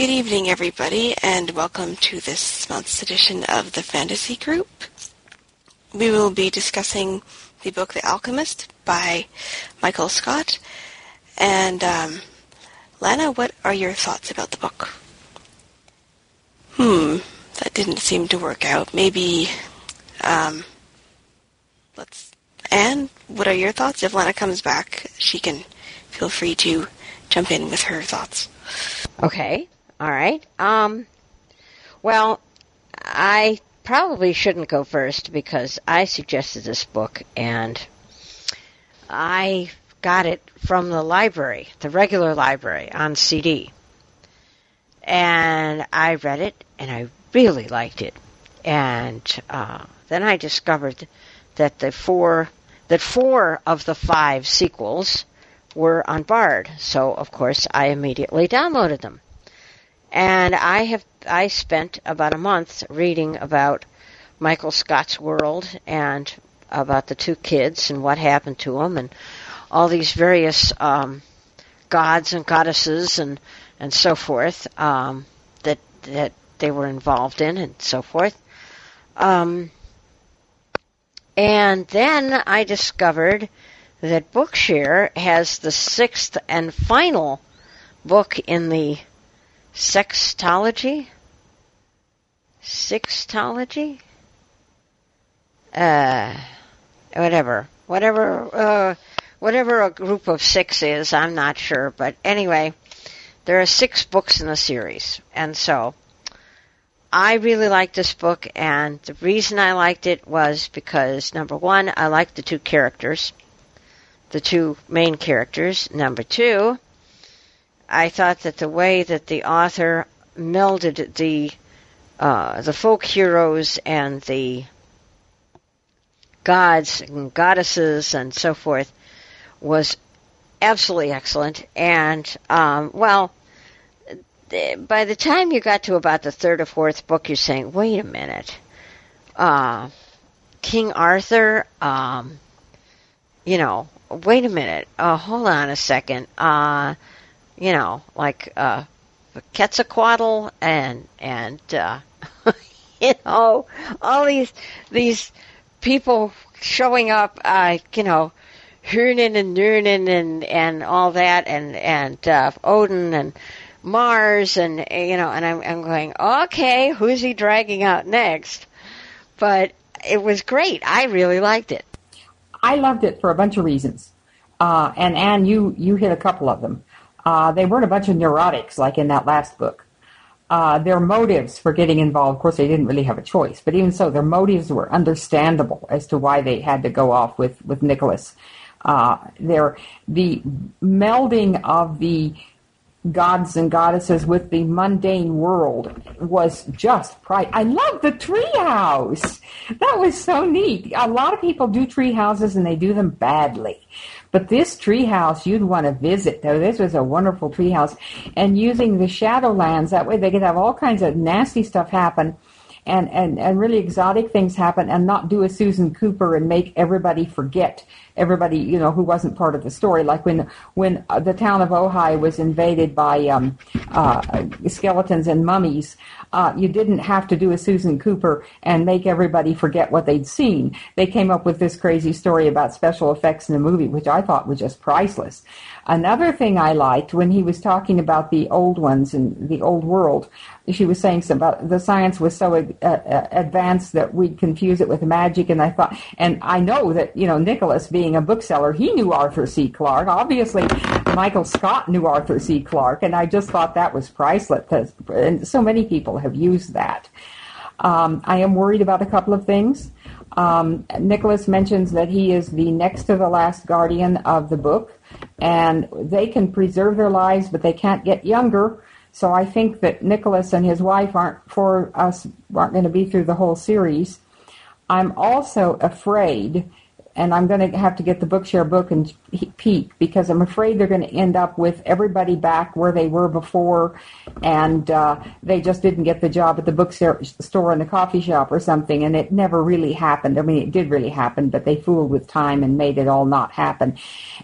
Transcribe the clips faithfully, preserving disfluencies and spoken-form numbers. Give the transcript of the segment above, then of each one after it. Good evening, everybody, and welcome to this month's edition of the Fantasy Group. We will be discussing the book The Alchemist by Michael Scott. And, um, Lana, what are your thoughts about the book? Hmm, that didn't seem to work out. Maybe, um, let's... Anne, what are your thoughts? If Lana comes back, she can feel free to jump in with her thoughts. Okay. All right. Um, well, I probably shouldn't go first because I suggested this book and I got it from the library, the regular library on C D. And I read it and I really liked it. And uh, then I discovered that the four that four of the five sequels were unbarred. So, of course, I immediately downloaded them. And I have I spent about a month reading about Michael Scott's world and about the two kids and what happened to them and all these various um, gods and goddesses and, and so forth um, that that they were involved in and so forth. Um, and then I discovered that Bookshare has the sixth and final book in the Sextology? Sextology? Uh, whatever. Whatever, uh, whatever a group of six is, I'm not sure. But anyway, there are six books in the series. And so, I really liked this book. And the reason I liked it was because, number one, I liked the two characters. The two main characters. Number two, I thought that the way that the author melded the uh, the folk heroes and the gods and goddesses and so forth was absolutely excellent. And, um, well, th- by the time you got to about the third or fourth book, you're saying, wait a minute, uh, King Arthur, um, you know, wait a minute, uh, hold on a second, uh... You know, like uh, Quetzalcoatl and and uh, you know all these these people showing up. Uh, you know, Hernan and Nernan and and all that, and and uh, Odin and Mars, and you know, and I'm I'm going, okay, who's he dragging out next? But it was great. I really liked it. I loved it for a bunch of reasons, uh, and Anne, you you hit a couple of them. Uh, they weren't a bunch of neurotics like in that last book. Uh, their motives for getting involved, of course, they didn't really have a choice. But even so, their motives were understandable as to why they had to go off with, with Nicholas. Uh, their, the melding of the gods and goddesses with the mundane world was just pride. I love the treehouse. That was so neat. A lot of people do treehouses and they do them badly. But this treehouse, you'd want to visit, though. This was a wonderful treehouse. And using the Shadowlands, that way they could have all kinds of nasty stuff happen and, and, and really exotic things happen and not do a Susan Cooper and make everybody forget everybody, you know, who wasn't part of the story. Like when when the town of Ojai was invaded by um, uh, skeletons and mummies, uh, you didn't have to do a Susan Cooper and make everybody forget what they'd seen. They came up with this crazy story about special effects in a movie, which I thought was just priceless. Another thing I liked, when he was talking about the old ones and the old world, she was saying something about the science was so ad- uh, advanced that we'd confuse it with magic. And I thought, and I know that, you know, Nicholas being a bookseller, he knew Arthur C. Clarke. Obviously, Michael Scott knew Arthur C. Clarke, and I just thought that was priceless. Because, and so many people have used that. Um, I am worried about a couple of things. Um, Nicholas mentions that he is the next to the last guardian of the book, and they can preserve their lives, but they can't get younger. So I think that Nicholas and his wife aren't for us aren't going to be through the whole series. I'm also afraid and I'm going to have to get the Bookshare book and peek, because I'm afraid they're going to end up with everybody back where they were before, and uh, they just didn't get the job at the bookstore and the coffee shop or something, and it never really happened. I mean, it did really happen, but they fooled with time and made it all not happen.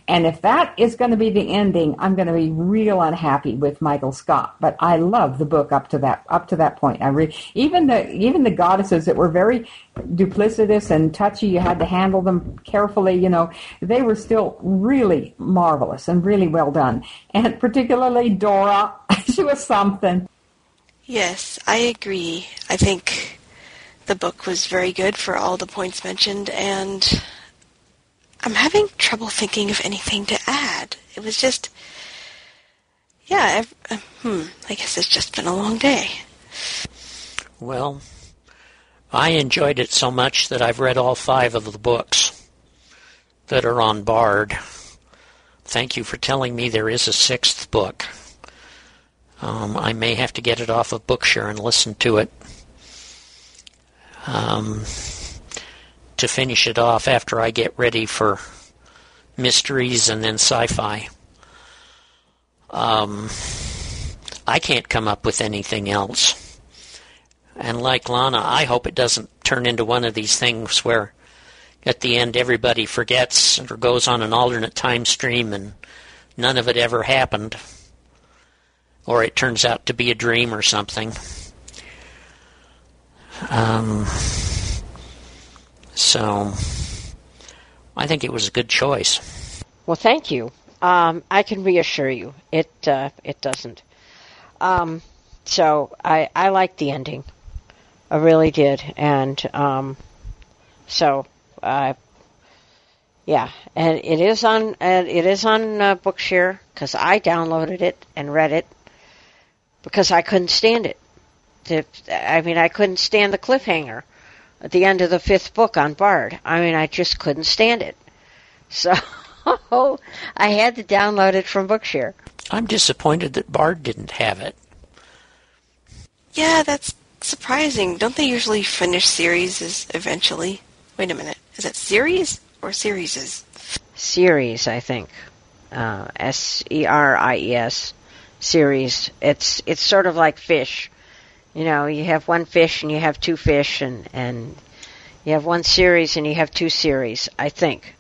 And if that is going to be the ending, I'm going to be real unhappy with Michael Scott. But I love the book up to that up to that point. I re- even the even the goddesses that were very duplicitous and touchy, you had to handle them carefully, you know, they were still really marvelous and really well done. And particularly Dora, she was something. Yes, I agree. I think the book was very good for all the points mentioned, and I'm having trouble thinking of anything to add. It was just, yeah, I, uh, hmm, I guess it's just been a long day. Well, I enjoyed it so much that I've read all five of the books that are on Bard. Thank you for telling me there is a sixth book. Um, I may have to get it off of Bookshare and listen to it um, to finish it off after I get ready for mysteries and then sci-fi. Um, I can't come up with anything else. And like Lana, I hope it doesn't turn into one of these things where at the end everybody forgets or goes on an alternate time stream and none of it ever happened. Or it turns out to be a dream or something. Um, so, I think it was a good choice. Well, thank you. Um, I can reassure you, it, uh, it doesn't. Um, so, I, I like the ending. I really did, and um, so, uh, yeah, and it is on uh, it is on uh, Bookshare, because I downloaded it and read it because I couldn't stand it. The, I mean, I couldn't stand the cliffhanger at the end of the fifth book on Bard. I mean, I just couldn't stand it, so I had to download it from Bookshare. I'm disappointed that Bard didn't have it. Yeah, that's surprising. Don't they usually finish series eventually? Wait a minute. Is it series or series? Series, I think. Uh, S E R I E S. Series. It's it's sort of like fish. You know, you have one fish and you have two fish, and, and you have one series and you have two series, I think.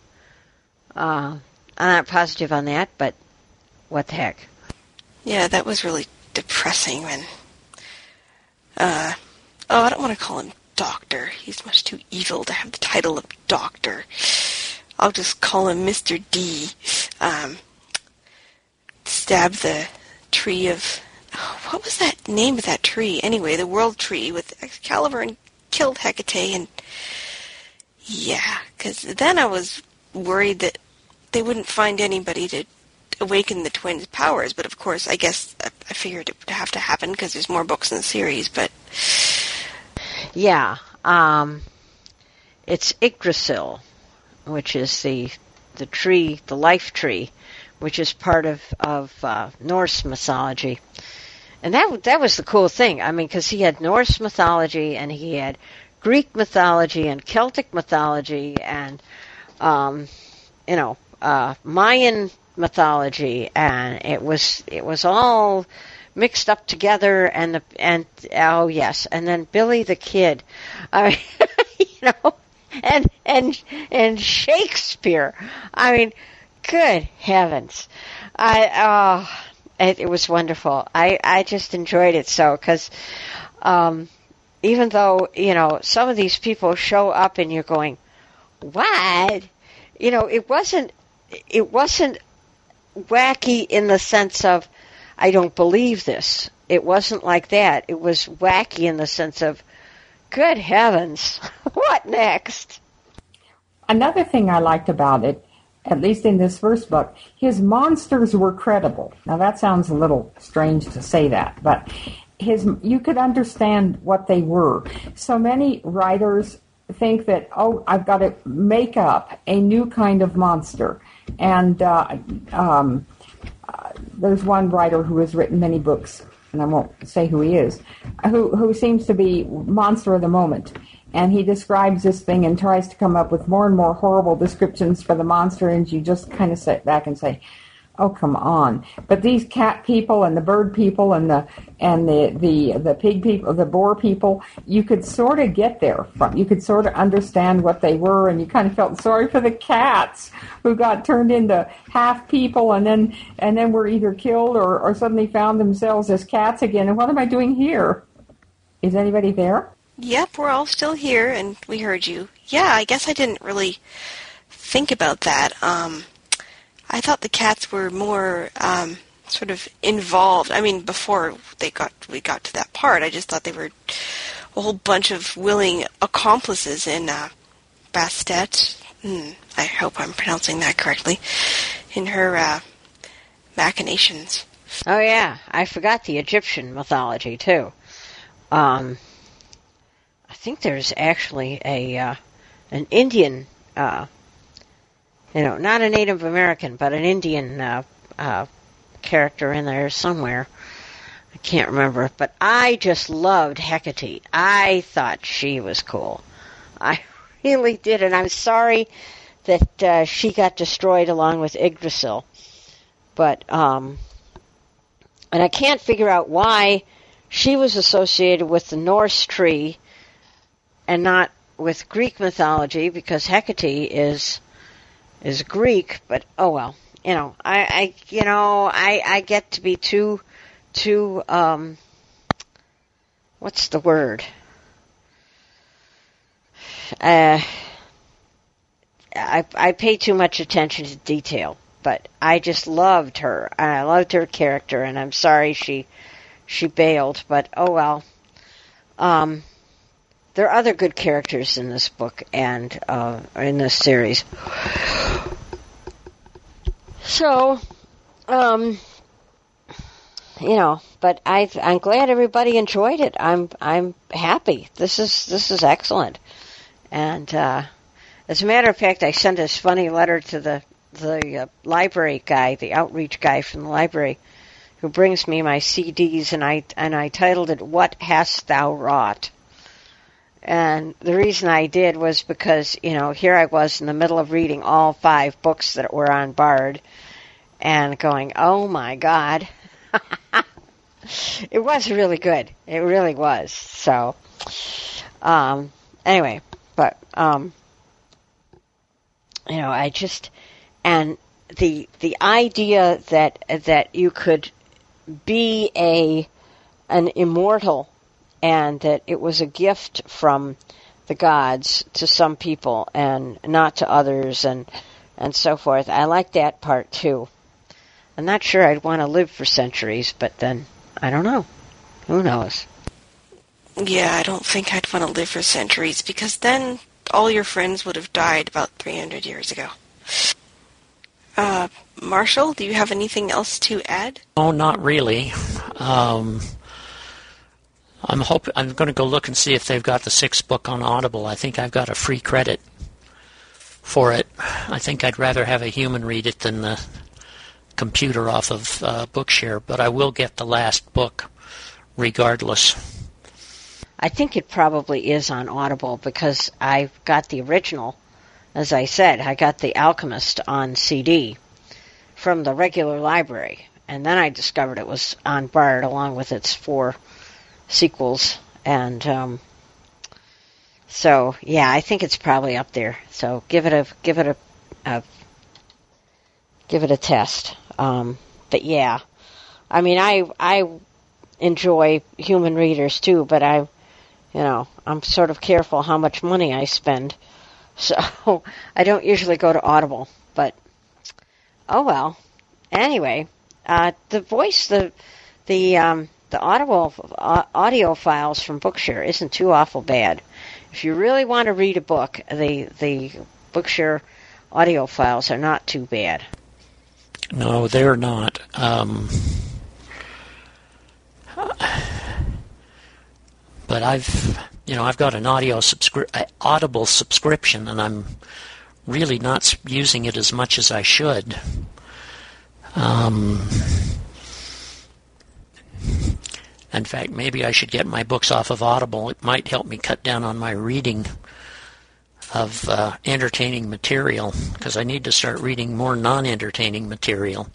Uh, I'm not positive on that, but what the heck. Yeah, that was really depressing when... Uh, oh, I don't want to call him Doctor. He's much too evil to have the title of Doctor. I'll just call him Mister D. Um, stab the tree of... Oh, what was that name of that tree? Anyway, the World Tree with Excalibur, and killed Hecate, and... Yeah, because then I was worried that they wouldn't find anybody to awaken the twins' powers, but of course, I guess I figured it would have to happen because there's more books in the series, but... Yeah, um, it's Yggdrasil, which is the the tree, the life tree, which is part of, of uh, Norse mythology. And that that was the cool thing, I mean, because he had Norse mythology, and he had Greek mythology, and Celtic mythology, and, um, you know, uh, Mayan mythology, and it was it was all mixed up together, and the and oh yes, and then Billy the Kid, I mean, you know, and and and Shakespeare. I mean, good heavens, I oh, it, it was wonderful. I I just enjoyed it so, because um, even though, you know, some of these people show up and you're going, what? You know, it wasn't it wasn't. wacky in the sense of, I don't believe this. It wasn't like that. It was wacky in the sense of, good heavens, what next? Another thing I liked about it, at least in this first book, his monsters were credible. Now that sounds a little strange to say that, but his you could understand what they were. So many writers think that, oh, I've got to make up a new kind of monster. And uh, um, uh, there's one writer who has written many books, and I won't say who he is, who, who seems to be monster of the moment. and he describes this thing and tries to come up with more and more horrible descriptions for the monster, and you just kind of sit back and say, oh, come on. But these cat people and the bird people and the and the, the, the pig people, the boar people, you could sort of get there from. You could sort of understand what they were, and you kind of felt sorry for the cats who got turned into half people and then and then were either killed or, or suddenly found themselves as cats again. And what am I doing here? Is anybody there? Yep, we're all still here, and we heard you. Yeah, I guess I didn't really think about that. Um... I thought the cats were more um, sort of involved. I mean, before they got we got to that part, I just thought they were a whole bunch of willing accomplices in uh, Bastet. Mm, I hope I'm pronouncing that correctly. In her uh, machinations. Oh yeah, I forgot the Egyptian mythology too. Um, I think there's actually a uh, an Indian. Uh, You know, not a Native American, but an Indian uh, uh, character in there somewhere. I can't remember. But I just loved Hecate. I thought she was cool. I really did. And I'm sorry that uh, she got destroyed along with Yggdrasil. But, um, and I can't figure out why she was associated with the Norse tree and not with Greek mythology, because Hecate is... is Greek, but oh well, you know, I, I you know, I, I get to be too, too, um, what's the word? Uh, I, I pay too much attention to detail, but I just loved her, and I loved her character, and I'm sorry she, she bailed, but oh well. Um, there are other good characters in this book and uh, in this series. So, um, you know, but I, I'm glad everybody enjoyed it. I'm I'm happy. This is this is excellent. And uh, as a matter of fact, I sent this funny letter to the the uh, library guy, the outreach guy from the library, who brings me my C Ds, and I and I titled it "What Hast Thou Wrought." And the reason I did was because, you know, here I was in the middle of reading all five books that were on Bard and going, oh, my God. It was really good. It really was. So, um, anyway, but, um, you know, I just, and the the idea that that you could be a an immortal, and that it was a gift from the gods to some people and not to others, and and so forth. I like that part, too. I'm not sure I'd want to live for centuries, but then, I don't know. Who knows? Yeah, I don't think I'd want to live for centuries, because then all your friends would have died about three hundred years ago. Uh, Marshall, do you have anything else to add? Oh, not really. Um... I'm hope I'm going to go look and see if they've got the sixth book on Audible. I think I've got a free credit for it. I think I'd rather have a human read it than the computer off of uh, Bookshare, but I will get the last book regardless. I think it probably is on Audible because I got the original. As I said, I got The Alchemist on C D from the regular library, and then I discovered it was on Bard along with its four sequels, and um, so yeah, I think it's probably up there. So give it a give it a, a give it a test. Um, but yeah, I mean, I I enjoy human readers too, but I, you know, I'm sort of careful how much money I spend, so I don't usually go to Audible. But oh well. Anyway, uh, the voice the the um. The audio, audio files from Bookshare isn't too awful bad. If you really want to read a book, the the Bookshare audio files are not too bad. No, they're not. Um, but I've, you know, I've got an audio subscri- Audible subscription, and I'm really not using it as much as I should. Um. In fact, maybe I should get my books off of Audible. It might help me cut down on my reading of uh, entertaining material, because I need to start reading more non-entertaining material.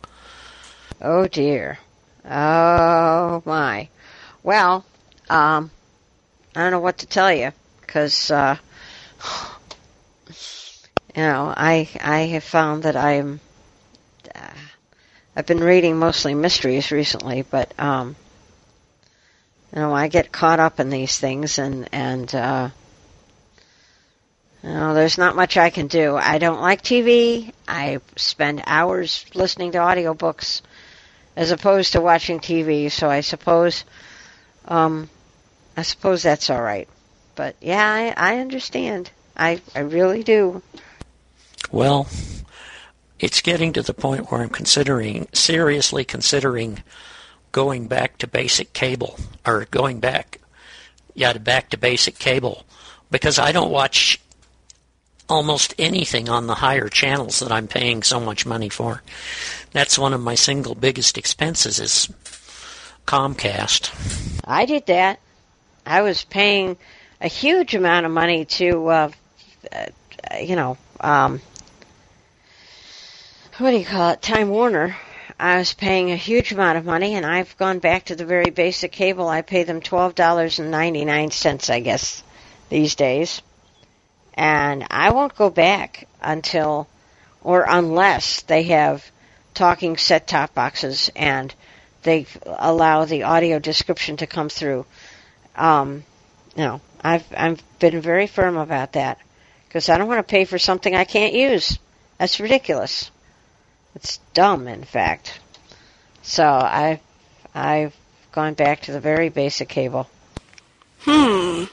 Oh, dear. Oh, my. Well, um, I don't know what to tell you, because, uh, you know, I I have found that I'm, uh, I've been reading mostly mysteries recently, but, um, you know, I get caught up in these things, and, and, uh, you know, there's not much I can do. I don't like T V. I spend hours listening to audiobooks as opposed to watching T V, so I suppose, um, I suppose that's all right. But, yeah, I, I understand. I, I really do. Well, it's getting to the point where I'm considering, seriously considering going back to basic cable, or going back, yeah, back to basic cable, because I don't watch almost anything on the higher channels that I'm paying so much money for. That's one of my single biggest expenses is Comcast. I did that. I was paying a huge amount of money to, uh, uh, you know, um, what do you call it, Time Warner. I was paying a huge amount of money, and I've gone back to the very basic cable. I pay them twelve dollars and ninety-nine cents, I guess, these days. And I won't go back until or unless they have talking set-top boxes and they allow the audio description to come through. Um, you know, I've I've been very firm about that because I don't want to pay for something I can't use. That's ridiculous. It's dumb, in fact. So I I've gone back to the very basic cable. Hmm.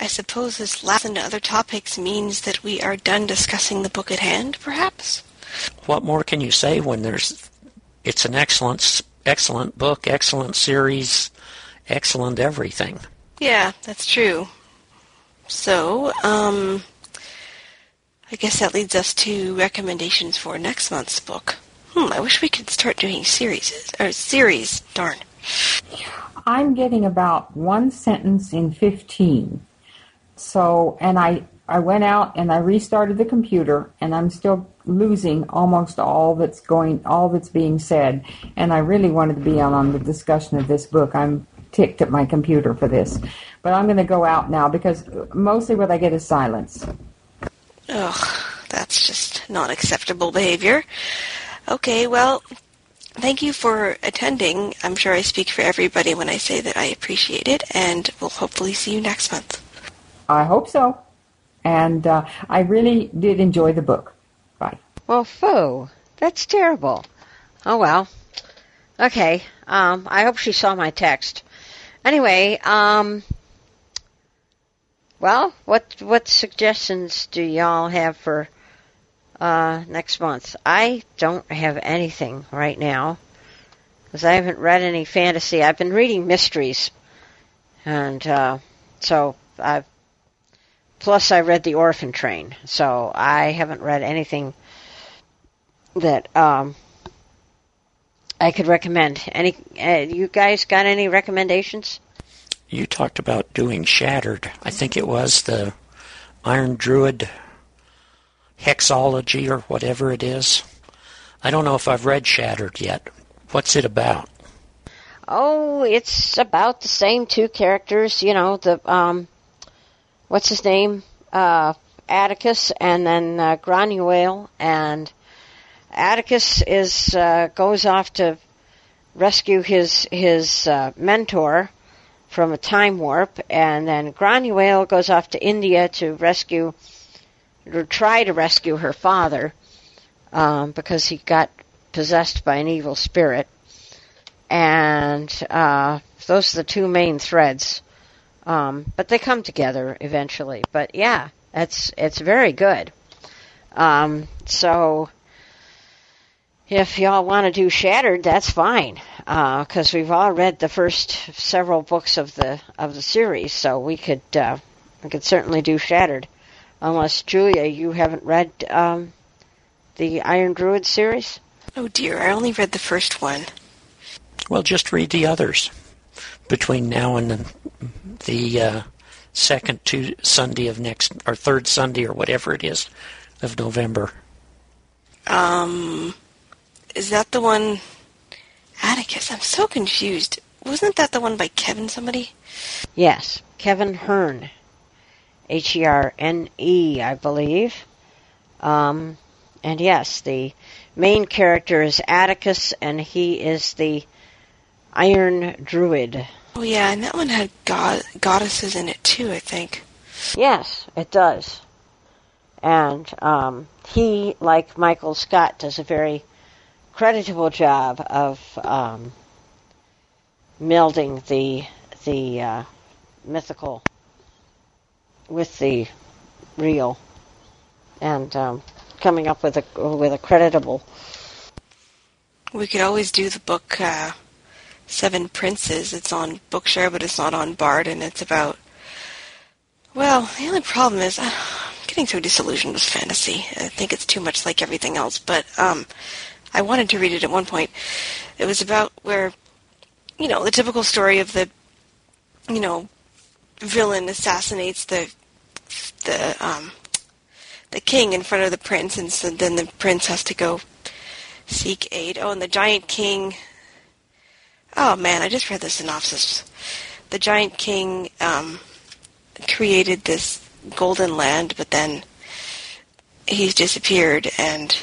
I suppose this lapse into other topics means that we are done discussing the book at hand, perhaps? What more can you say when there's... It's an excellent, excellent book, excellent series, excellent everything. Yeah, that's true. So, um... I guess that leads us to recommendations for next month's book. Hmm, I wish we could start doing series, or series, darn. I'm getting about one sentence in fifteen. So, and I, I went out and I restarted the computer, and I'm still losing almost all that's going, all that's being said. And I really wanted to be on, on the discussion of this book. I'm ticked at my computer for this. But I'm going to go out now because mostly what I get is silence. Ugh, that's just not acceptable behavior. Okay, well, thank you for attending. I'm sure I speak for everybody when I say that I appreciate it, and we'll hopefully see you next month. I hope so. And uh, I really did enjoy the book. Bye. Well, foo. That's terrible. Oh, well. Okay. Um, I hope she saw my text. Anyway, um, well, what what suggestions do y'all have for uh, next month? I don't have anything right now because I haven't read any fantasy. I've been reading mysteries. And uh, so I've Plus, I read The Orphan Train, so I haven't read anything that um, I could recommend. Any, uh, you guys got any recommendations? You talked about doing Shattered. I think it was the Iron Druid Hexology or whatever it is. I don't know if I've read Shattered yet. What's it about? Oh, it's about the same two characters, you know, the... Um, What's his name? Uh, Atticus, and then uh, Granuail. And Atticus is uh, goes off to rescue his his uh, mentor from a time warp, and then Granuail goes off to India to rescue, or try to rescue her father, um, because he got possessed by an evil spirit. And uh, those are the two main threads. Um, but they come together eventually. But yeah, it's it's very good. Um, so if y'all want to do Shattered, that's fine, because uh, we've all read the first several books of the of the series, so we could uh, we could certainly do Shattered. Unless Julia, you haven't read um, the Iron Druid series? Oh dear, I only read the first one. Well, just read the others. between now and the, the uh, second two Sunday of next, or third Sunday, or whatever it is, of November. Um, is that the one... Atticus, I'm so confused. Wasn't that the one by Kevin somebody? Yes, Kevin Hearn. H E R N E, I believe. Um, and yes, the main character is Atticus, and he is the Iron Druid. Oh yeah, and that one had god- goddesses in it too, I think. Yes, it does. And um, he, like Michael Scott, does a very creditable job of um, melding the the uh, mythical with the real, and um, coming up with a with a creditable. We could always do the book uh, Seven Princes. It's on Bookshare, but it's not on Bard, and it's about. Well, the only problem is I'm getting so disillusioned with fantasy. I think it's too much like everything else, but um, I wanted to read it at one point. It was about where, you know, the typical story of the, you know, villain assassinates the the um, the king in front of the prince, and so then the prince has to go seek aid. Oh, and the giant king... Oh, man, I just read the synopsis. The giant king um, created this golden land, but then he's disappeared, and...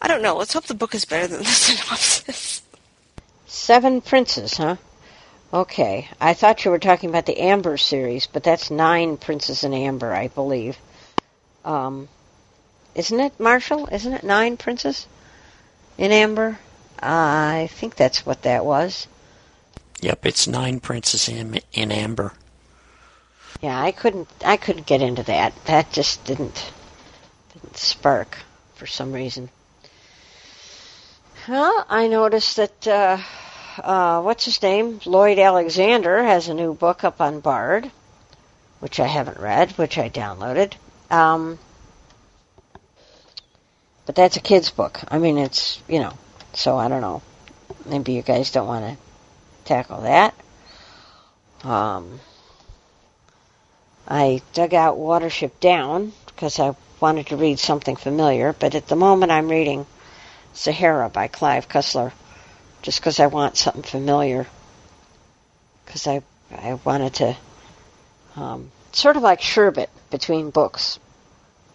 I don't know. Let's hope the book is better than the synopsis. Seven Princes, huh? Okay. I thought you were talking about the Amber series, but that's Nine Princes in Amber, I believe. Um, isn't it, Marshall? Isn't it Nine Princes in Amber? Uh, I think that's what that was. Yep, it's Nine Princes in in Amber. Yeah, I couldn't. I couldn't get into that. That just didn't, didn't spark for some reason. Well, I noticed that, uh, uh, what's his name? Lloyd Alexander has a new book up on Bard, which I haven't read, which I downloaded. Um, but that's a kid's book. I mean, it's, you know, so I don't know. Maybe you guys don't want to tackle that. Um, I dug out Watership Down because I wanted to read something familiar, but at the moment I'm reading Sahara by Clive Cussler, just because I want something familiar, because I I wanted to um, sort of like sherbet between books,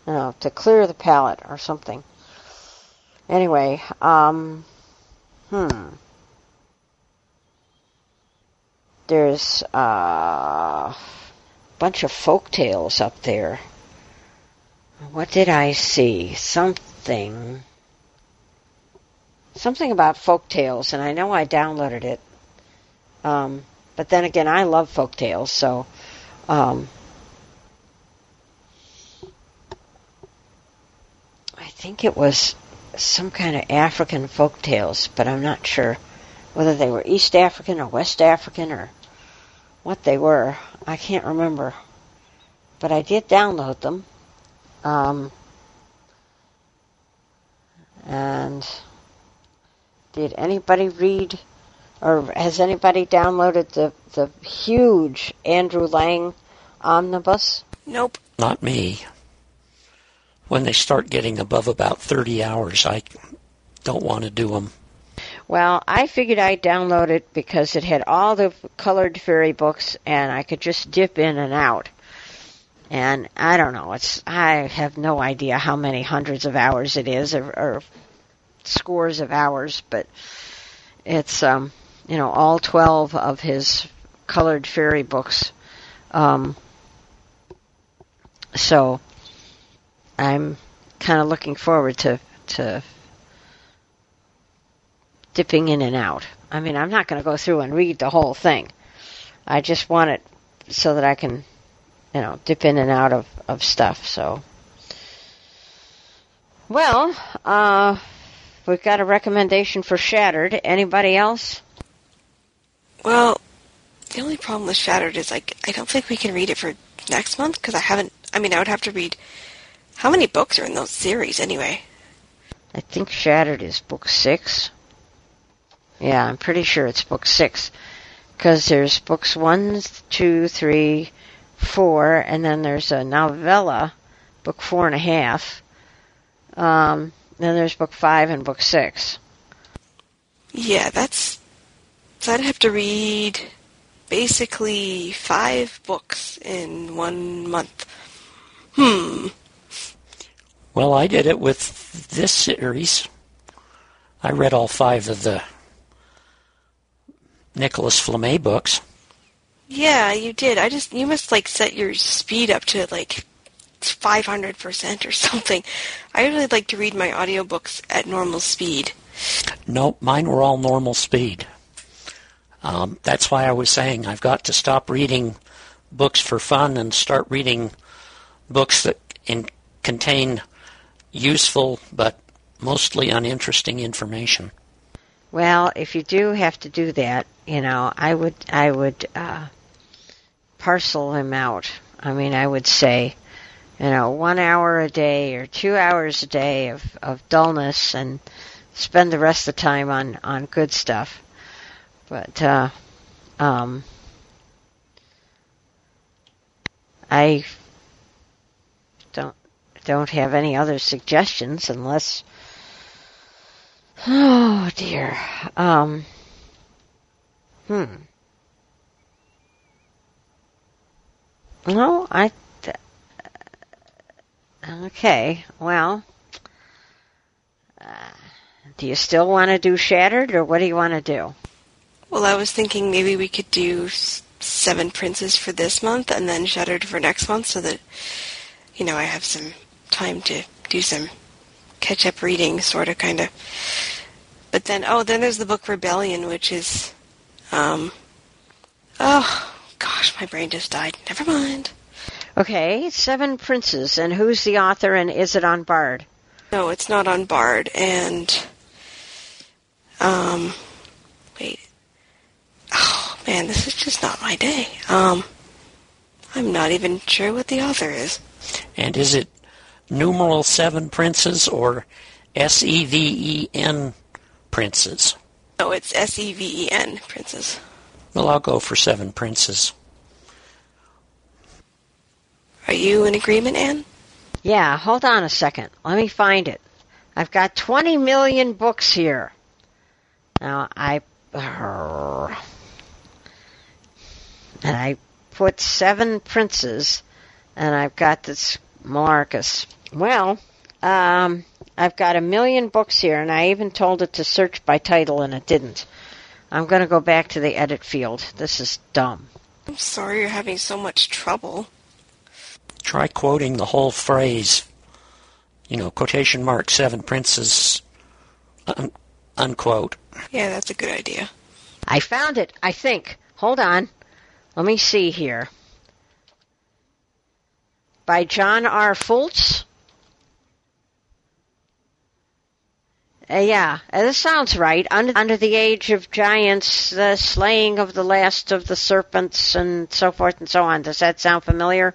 you know, to clear the palate or something. Anyway, um, hmm, there's uh, a bunch of folk tales up there. What did I see? Something. Something about folktales, and I know I downloaded it. Um, but then again, I love folktales, so... Um, I think it was some kind of African folktales, but I'm not sure whether they were East African or West African or what they were. I can't remember. But I did download them. Um, and... Did anybody read, or has anybody downloaded the, the huge Andrew Lang omnibus? Nope. Not me. When they start getting above about thirty hours, I don't want to do them. Well, I figured I'd download it because it had all the colored fairy books, and I could just dip in and out. And I don't know. It's I have no idea how many hundreds of hours it is, or... or scores of hours, but it's, um, you know, all twelve of his colored fairy books. Um, so I'm kind of looking forward to, to dipping in and out. I mean, I'm not going to go through and read the whole thing. I just want it so that I can, you know, dip in and out of, of stuff. So, well, uh, we've got a recommendation for Shattered. Anybody else? Well, the only problem with Shattered is like I don't think we can read it for next month because I haven't. I mean, I would have to read. How many books are in those series anyway? I think Shattered is book six. Yeah, I'm pretty sure it's book six. Because there's books one, two, three, four, and then there's a novella, book four and a half. Um, then there's book five and book six. Yeah, that's... So I'd have to read basically five books in one month. Hmm. Well, I did it with this series. I read all five of the Nicholas Flamé books. Yeah, you did. I just you must like set your speed up to like five hundred percent or something. I really like to read my audiobooks at normal speed. No, mine were all normal speed. Um, that's why I was saying I've got to stop reading books for fun and start reading books that in, contain useful but mostly uninteresting information. Well, if you do have to do that, you know, I would I would uh, parcel them out. I mean, I would say, you know, one hour a day or two hours a day of, of dullness and spend the rest of the time on, on good stuff. But uh, um, I don't don't have any other suggestions unless. Oh dear. Um, hmm. No, I. Th- okay. Well. Uh, do you still want to do Shattered, or what do you want to do? Well, I was thinking maybe we could do Seven Princes for this month and then Shattered for next month so that, you know, I have some time to do some catch-up reading, sort of, kind of. But then, oh, then there's the book Rebellion, which is, um, oh, gosh, my brain just died. Never mind. Okay, Seven Princes, and who's the author, and is it on Bard? No, it's not on Bard, and, um, wait. Oh, man, this is just not my day. Um, I'm not even sure what the author is. And is it numeral seven princes or S E V E N princes? No, it's S E V E N princes. Well, I'll go for Seven Princes. Are you in agreement, Anne? Yeah, hold on a second. Let me find it. I've got twenty million books here. Now, I... Uh, And I put Seven Princes, and I've got this Malarcus. Well, um, I've got a million books here, and I even told it to search by title, and it didn't. I'm going to go back to the edit field. This is dumb. I'm sorry you're having so much trouble. Try quoting the whole phrase. You know, quotation mark, Seven Princes, un- unquote. Yeah, that's a good idea. I found it, I think. Hold on. Let me see here. By John R. Fultz? Uh, yeah, uh, this sounds right. Under, under the Age of Giants, the slaying of the last of the serpents, and so forth and so on. Does that sound familiar?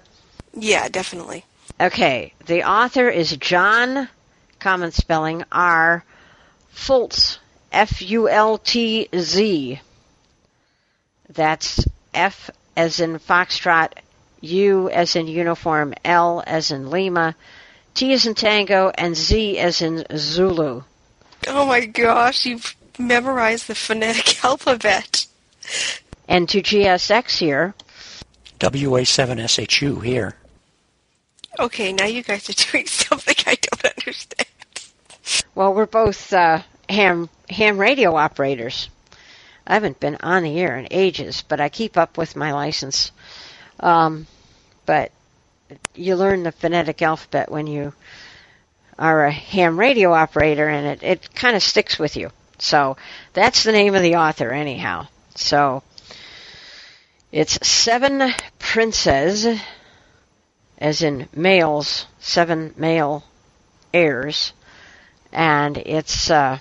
Yeah, definitely. Okay, the author is John, common spelling, R. Fultz. F U L T Z. That's... F as in Foxtrot, U as in Uniform, L as in Lima, T as in Tango, and Z as in Zulu. Oh my gosh, you've memorized the phonetic alphabet. And to G S X here. W A seven S H U here. Okay, now you guys are doing something I don't understand. Well, we're both uh, ham ham radio operators. I haven't been on the air in ages, but I keep up with my license. Um, but you learn the phonetic alphabet when you are a ham radio operator, and it, it kind of sticks with you. So that's the name of the author, anyhow. So it's Seven Princes, as in males, seven male heirs, and it's... Uh,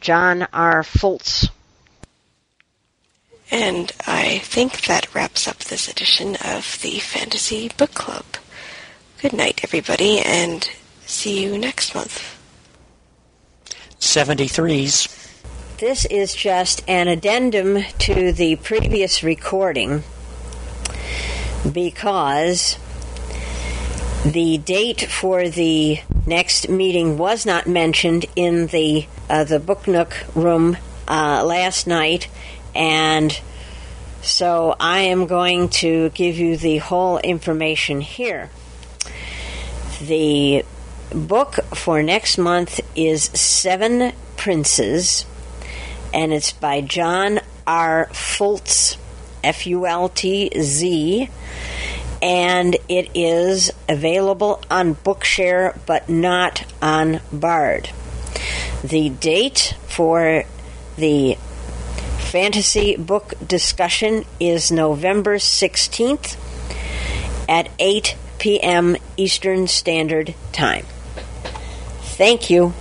John R. Fultz. And I think that wraps up this edition of the Fantasy Book Club. Good night, everybody, and see you next month. seventy-threes. this is just an addendum to the previous recording because the date for the next meeting was not mentioned in the uh, the Book Nook room uh, last night, and so I am going to give you the whole information here. The book for next month is Seven Princes, and it's by John R. Fultz, F U L T Z, and it is available on Bookshare but not on Bard. The date for the fantasy book discussion is November sixteenth at eight p.m. Eastern Standard Time. Thank you.